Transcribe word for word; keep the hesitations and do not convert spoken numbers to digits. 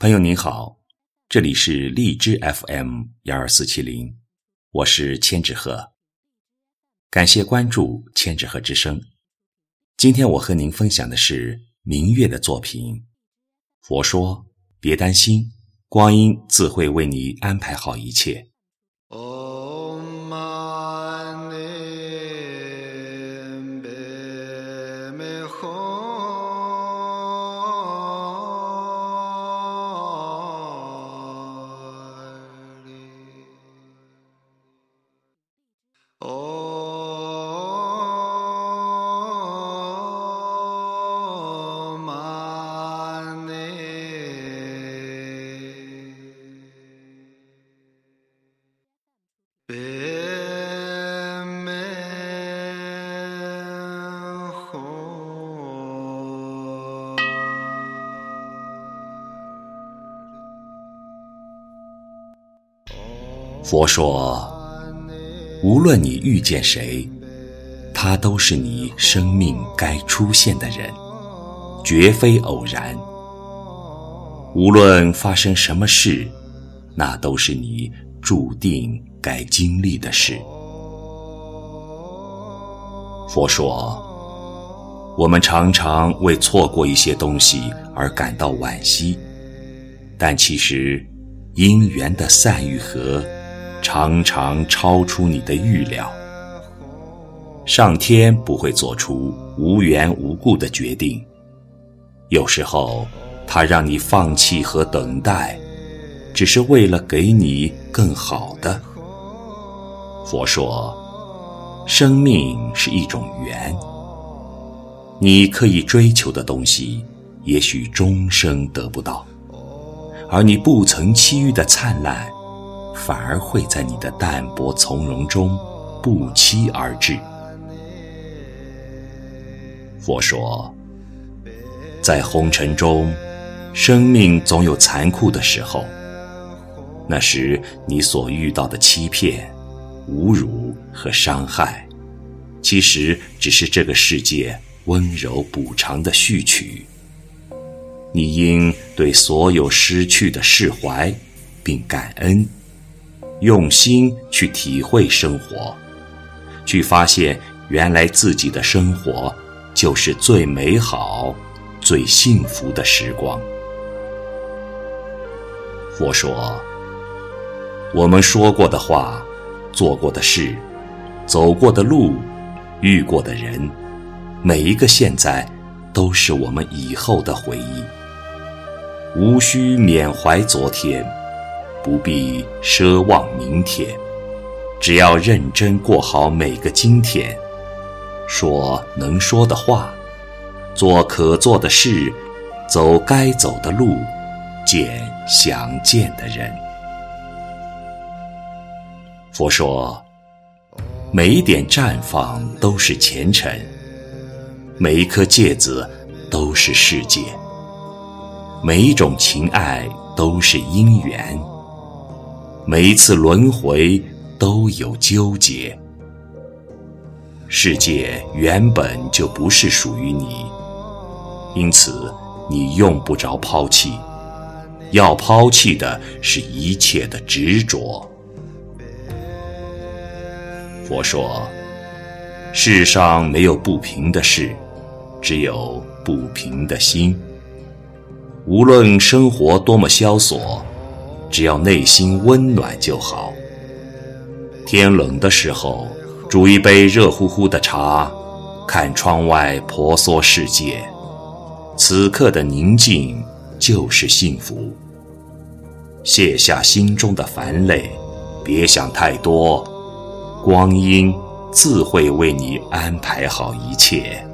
朋友您好，这里是荔枝 F M 一二四七零， 我是千纸鹤，感谢关注千纸鹤之声。今天我和您分享的是明月的作品。佛说，别担心，光阴自会为你安排好一切。佛说，无论你遇见谁，他都是你生命该出现的人，绝非偶然。无论发生什么事，那都是你注定该经历的事。佛说，我们常常为错过一些东西而感到惋惜，但其实因缘的散与合常常超出你的预料，上天不会做出无缘无故的决定，有时候它让你放弃和等待，只是为了给你更好的。佛说，生命是一种缘，你刻意追求的东西，也许终生得不到，而你不曾期遇的灿烂，反而会在你的淡泊从容中不期而至。佛说，在红尘中，生命总有残酷的时候，那时你所遇到的欺骗、侮辱和伤害，其实只是这个世界温柔补偿的序曲。你应对所有失去的释怀并感恩，用心去体会生活，去发现原来自己的生活就是最美好最幸福的时光。佛说，我们说过的话，做过的事，走过的路，遇过的人，每一个现在都是我们以后的回忆，无需缅怀昨天，不必奢望明天，只要认真过好每个今天，说能说的话，做可做的事，走该走的路，见想见的人。佛说，每一点绽放都是前尘，每一颗芥子都是世界，每一种情爱都是因缘，每一次轮回都有纠结。世界原本就不是属于你，因此你用不着抛弃，要抛弃的是一切的执着。佛说，世上没有不平的事，只有不平的心。无论生活多么萧索，只要内心温暖就好。天冷的时候，煮一杯热乎乎的茶，看窗外婆娑世界，此刻的宁静就是幸福。卸下心中的烦累，别想太多，光阴自会为你安排好一切。